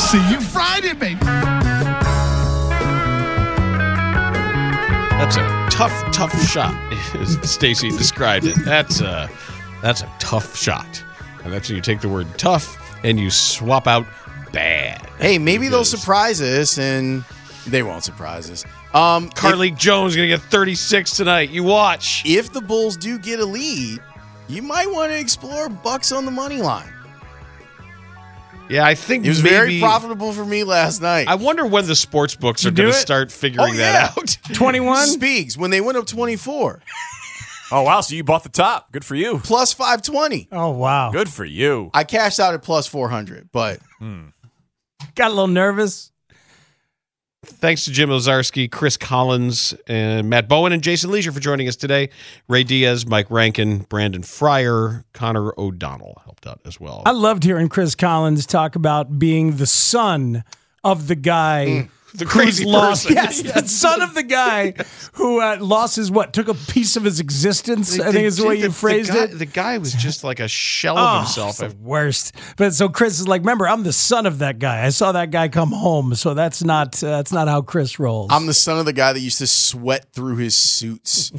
See you Friday, baby. That's a tough shot, as Stacy described it. That's a tough shot. And that's when you take the word tough and you swap out bad. Hey, maybe they'll surprise us, and they won't surprise us. Carly Jones going to get 36 tonight. You watch. If the Bulls do get a lead, you might want to explore Bucks on the money line. Yeah, I think it was very profitable for me last night. I wonder when the sports books are going to start figuring that out. 21? Speegs, when they went up 24. Oh, wow. So you bought the top. Good for you. Plus 520. Oh, wow. Good for you. I cashed out at plus 400, but got a little nervous. Thanks to Jim Ozarski, Chris Collins, and Matt Bowen, and Jason Leisure for joining us today. Ray Diaz, Mike Rankin, Brandon Fryer, Connor O'Donnell helped out as well. I loved hearing Chris Collins talk about being the son of the guy. The crazy person. Yes, the son of the guy who lost his, took a piece of his existence, I think is the way you phrased it. The guy was just like a shell of himself. The worst. But so Chris is like, remember, I'm the son of that guy. I saw that guy come home, so that's not how Chris rolls. I'm the son of the guy that used to sweat through his suits.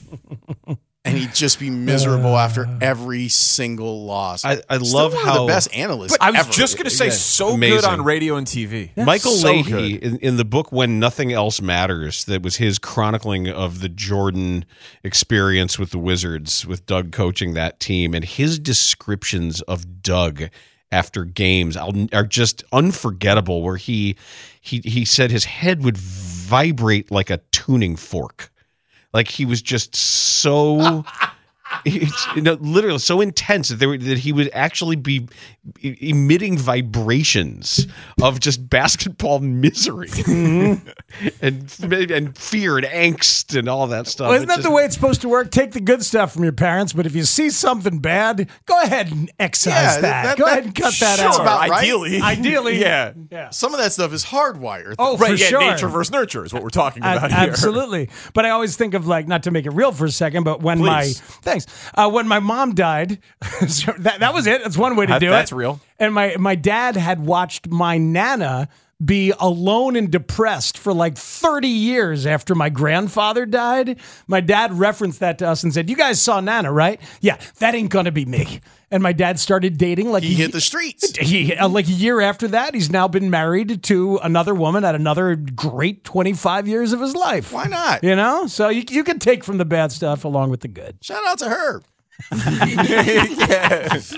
And he'd just be miserable after every single loss. I love how the best analyst. I was just going to say, so amazing. Good on radio and TV. That's Michael Leahy in the book When Nothing Else Matters, that was his chronicling of the Jordan experience with the Wizards, with Doug coaching that team, and his descriptions of Doug after games are just unforgettable. Where he said his head would vibrate like a tuning fork. Like he was just so, literally so intense that he would actually be emitting vibrations of just basketball misery and fear and angst and all that stuff. Well, isn't that the way it's supposed to work? Take the good stuff from your parents, but if you see something bad, go ahead and excise that. Go ahead and cut that out. About right. Ideally. Yeah. Some of that stuff is hardwired. Oh, right. Yeah, sure. Nature versus nurture is what we're talking about here. Absolutely. But I always think of, like, not to make it real for a second, but when when my mom died, that was it. That's one way to do it. That's real. And my dad had watched my Nana be alone and depressed for like 30 years after my grandfather died. My dad referenced that to us and said, "You guys saw Nana, right? Yeah, that ain't gonna be me." And my dad started dating like he hit the streets. Like a year after that, he's now been married to another woman at another great 25 years of his life. Why not? You know, so you can take from the bad stuff along with the good. Shout out to Herb. Yes.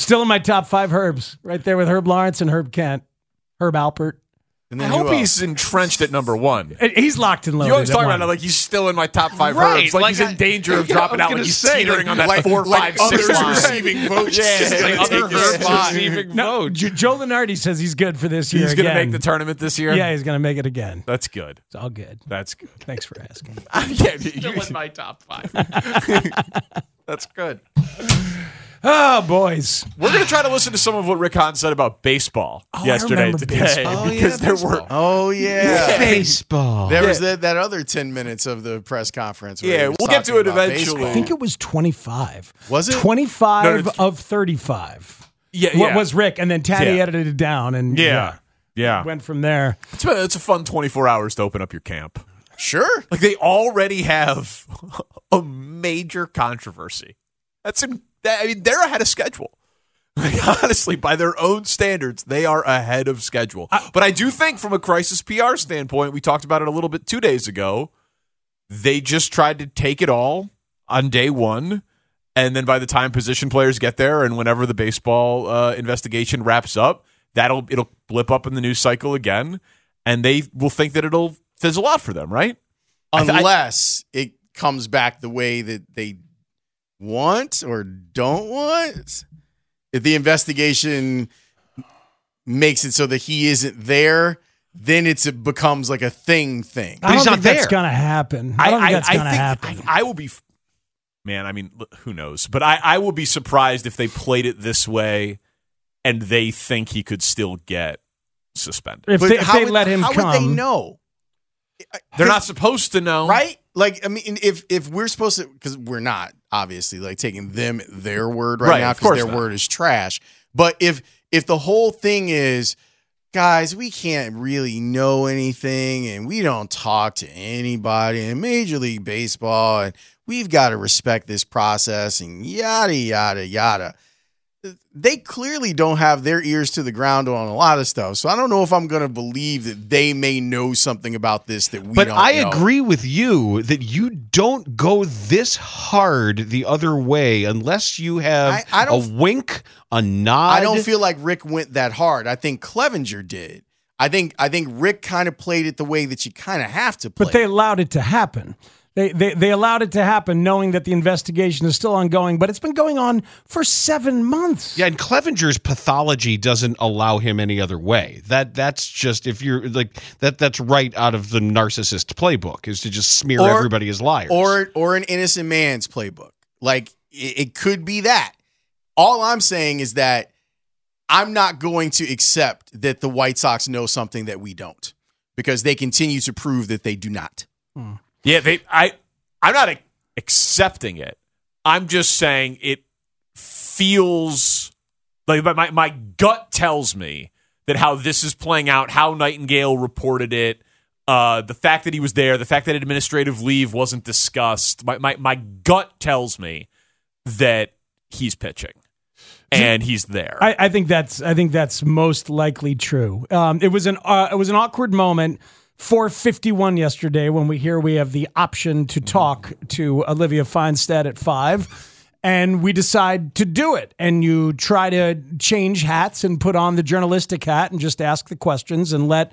Still in my top 5 Herbs, right there with Herb Lawrence and Herb Kent. Herb Alpert. And then I hope he's entrenched at number 1. He's locked and loaded. You always talk about it like he's still in my top 5 Herbs. Like he's in danger of dropping out. Like he's teetering on that 4, 5, 6 line. Receiving votes. Joe Lunardi says he's good for this year. He's going to make the tournament this year? Yeah, he's going to make it again. That's good. It's all good. That's good. Thanks for asking. Still in my top 5. That's good. Oh, boys. We're going to try to listen to some of what Rick Hotton said about baseball yesterday and today. Baseball. Because baseball. There was that other 10 minutes of the press conference. Yeah, we'll get to it eventually. Baseball. I think it was 25. Was it? 25 of 35. Yeah. What was Rick? And then Taddy edited it down. And went from there. It's a fun 24 hours to open up your camp. Sure. Like they already have a major controversy. They're ahead of schedule. Like, honestly, by their own standards, they are ahead of schedule. But I do think from a crisis PR standpoint, we talked about it a little bit 2 days ago, they just tried to take it all on day one. And then by the time position players get there and whenever the baseball investigation wraps up, it'll blip up in the news cycle again. And they will think that it'll fizzle out for them, right? Unless it comes back the way that they want or don't want. If the investigation makes it so that he isn't there, then it becomes like a thing. I don't think that's going to happen. I will be... Man, I mean, who knows? But I will be surprised if they played it this way and they think he could still get suspended. How would they know? They're not supposed to know. Right? Like, I mean, if we're supposed to, because we're not, obviously, like taking them at their word right now because their word is trash. But if the whole thing is, guys, we can't really know anything and we don't talk to anybody in Major League Baseball and we've got to respect this process and yada, yada, yada. They clearly don't have their ears to the ground on a lot of stuff. So I don't know if I'm going to believe that they may know something about this that we don't know. But I agree with you that you don't go this hard the other way unless you have a wink, a nod. I don't feel like Rick went that hard. I think Clevenger did. I think Rick kind of played it the way that you kind of have to play. But they allowed it to happen. They allowed it to happen knowing that the investigation is still ongoing, but it's been going on for 7 months. Yeah, and Clevenger's pathology doesn't allow him any other way. That's just, if you're like that's right out of the narcissist playbook, is to just smear everybody as liars. Or an innocent man's playbook. Like it could be that. All I'm saying is that I'm not going to accept that the White Sox know something that we don't, because they continue to prove that they do not. Hmm. Yeah, I'm not accepting it. I'm just saying it feels like my gut tells me that how this is playing out, how Nightingale reported it, the fact that he was there, the fact that administrative leave wasn't discussed. My gut tells me that he's pitching and he's there. I think that's most likely true. It was an awkward moment. 4:51 yesterday when we have the option to talk to Olivia Feinstein at 5, and we decide to do it. And you try to change hats and put on the journalistic hat and just ask the questions and let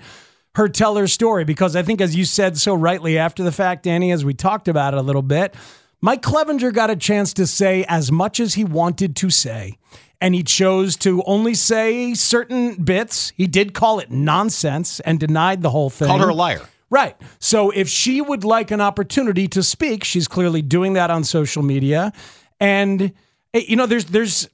her tell her story. Because I think, as you said so rightly after the fact, Danny, as we talked about it a little bit, Mike Clevenger got a chance to say as much as he wanted to say. And he chose to only say certain bits. He did call it nonsense and denied the whole thing. Called her a liar. Right. So if she would like an opportunity to speak, she's clearly doing that on social media. And, you know, there's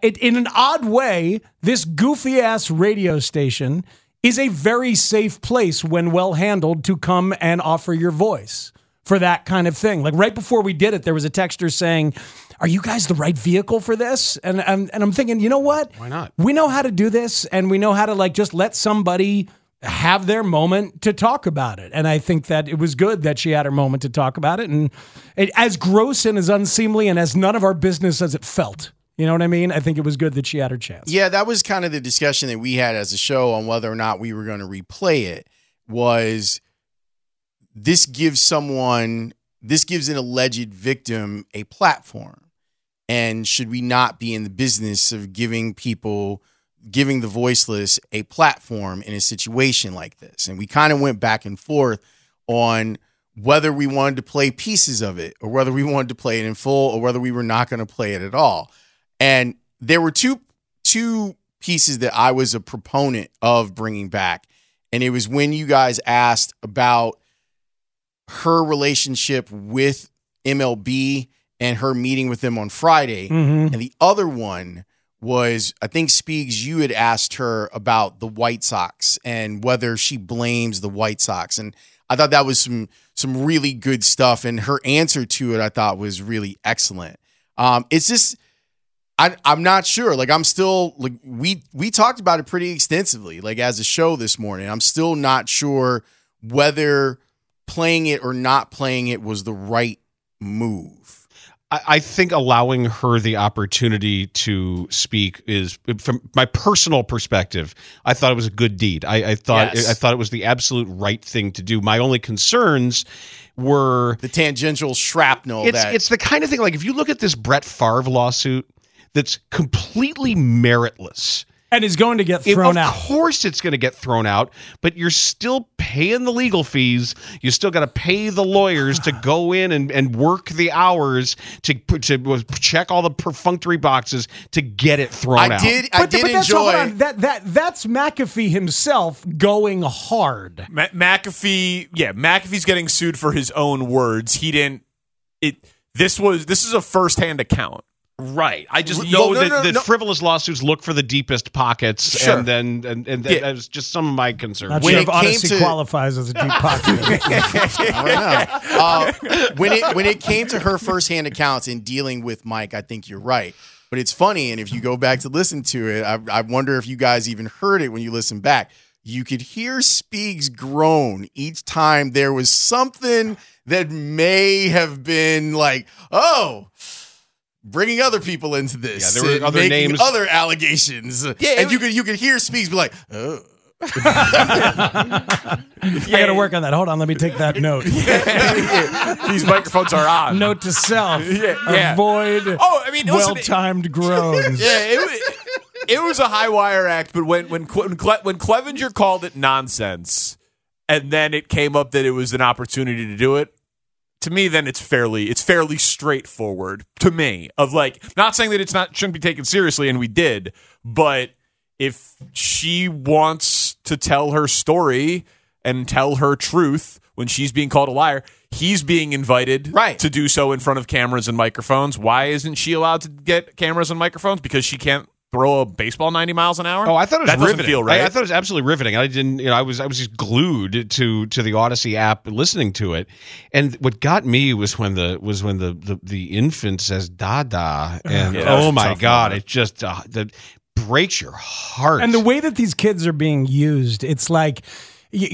in an odd way, this goofy-ass radio station is a very safe place when well handled to come and offer your voice for that kind of thing. Like right before we did it, there was a texter saying, "Are you guys the right vehicle for this?" And I'm thinking, you know what? Why not? We know how to do this, and we know how to like just let somebody have their moment to talk about it. And I think that it was good that she had her moment to talk about it. And it, as gross and as unseemly and as none of our business as it felt, you know what I mean? I think it was good that she had her chance. Yeah, that was kind of the discussion that we had as a show on whether or not we were going to replay it. Was this gives an alleged victim a platform. And should we not be in the business of giving the voiceless a platform in a situation like this? And we kind of went back and forth on whether we wanted to play pieces of it or whether we wanted to play it in full or whether we were not going to play it at all. And there were two pieces that I was a proponent of bringing back. And it was when you guys asked about her relationship with MLB and her meeting with them on Friday. Mm-hmm. And the other one was, I think, Speegs, you had asked her about the White Sox and whether she blames the White Sox. And I thought that was some really good stuff. And her answer to it, I thought, was really excellent. It's just, I'm not sure. Like, I'm still, like, we talked about it pretty extensively, like, as a show this morning. I'm still not sure whether playing it or not playing it was the right move. I think allowing her the opportunity to speak is, from my personal perspective, I thought it was a good deed. I thought it was the absolute right thing to do. My only concerns were the tangential shrapnel. It's the kind of thing, like, if you look at this Brett Favre lawsuit, that's completely meritless. And is going to get thrown out. Of course it's going to get thrown out, but you're still paying the legal fees. You still got to pay the lawyers to go in and work the hours to check all the perfunctory boxes to get it thrown out. That's McAfee himself going hard. McAfee's getting sued for his own words. This is a firsthand account. Right. I just know that frivolous lawsuits look for the deepest pockets, sure. and then that was just some of my concerns. Not sure if Audacy qualifies as a deep pocket. I don't know. When it came to her firsthand accounts in dealing with Mike, I think you're right. But it's funny, and if you go back to listen to it, I wonder if you guys even heard it when you listen back. You could hear Speegs groan each time there was something that may have been like, oh, bringing other people into this. Yeah, there were other names, other allegations. Yeah, and you could hear Speegs be like, oh. I got to work on that. Hold on, let me take that note. These microphones are on. Note to self. Yeah. Avoid well-timed groans. Yeah, it was a high wire act, but when Clevenger called it nonsense, and then it came up that it was an opportunity to do it, to me, then it's fairly straightforward to me, of like, not saying that shouldn't be taken seriously, and we did, but if she wants to tell her story and tell her truth when she's being called a liar, he's being invited to do so in front of cameras and microphones. Why isn't she allowed to get cameras and microphones? Because she can't throw a baseball 90 miles an hour? Oh, I thought it was riveting. Doesn't feel right. I thought it was absolutely riveting. I didn't, I was just glued to the Audacy app listening to it. And what got me was when the infant says "dada," and oh my God, moment. It just that breaks your heart. And the way that these kids are being used, it's like,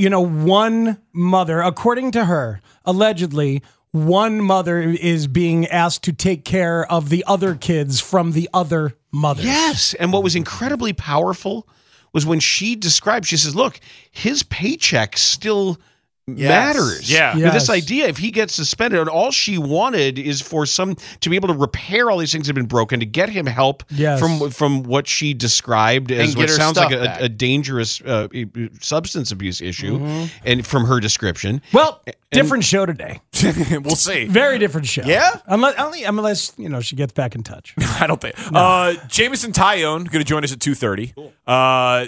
one mother, according to her, allegedly, one mother is being asked to take care of the other kids from the other mother. Yes, and what was incredibly powerful was when she described, she says, look, his paycheck still matters. Yeah. You know, this idea, if he gets suspended, and all she wanted is for to be able to repair all these things that have been broken, to get him help from what she described as what sounds like a dangerous substance abuse issue, and from her description. Well, different show today. We'll see. Very different show. Yeah? Unless she gets back in touch. I don't think. No. Jameson Tyone going to join us at 2:30. Cool.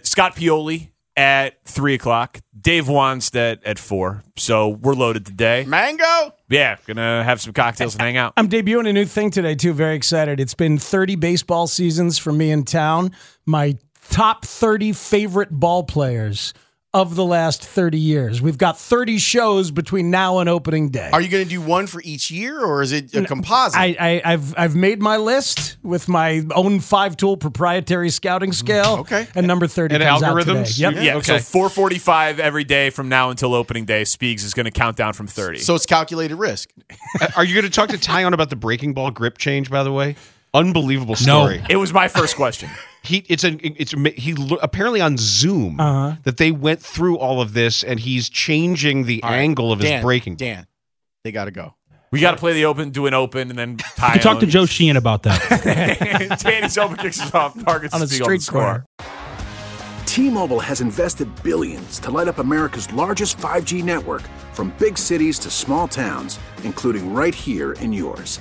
Scott Pioli at 3 o'clock. Dave Wanstead at 4. So we're loaded today. Mango? Yeah, gonna have some cocktails and hang out. I'm debuting a new thing today, too. Very excited. It's been 30 baseball seasons for me in town. My top 30 favorite ball players of the last 30 years. We've got 30 shows between now and opening day. Are you going to do one for each year, or is it a composite? I've made my list with my own 5-tool proprietary scouting scale. Okay. And number 30 and comes algorithms? Out today. Yep. Yeah. Okay. So 4:45 every day from now until opening day, Speegs is going to count down from 30. So it's calculated risk. Are you going to talk to Tyone about the breaking ball grip change, by the way? Unbelievable story. No, it was my first question. He apparently on Zoom that they went through all of this, and he's changing the angle of his breaking. Dan, they got to go. We got to play the open, do an open, and then tie. You talk to Joe Sheehan about that. Danny's open kicks us off. Targets on a straight score. T-Mobile has invested billions to light up America's largest 5G network, from big cities to small towns, including right here in yours.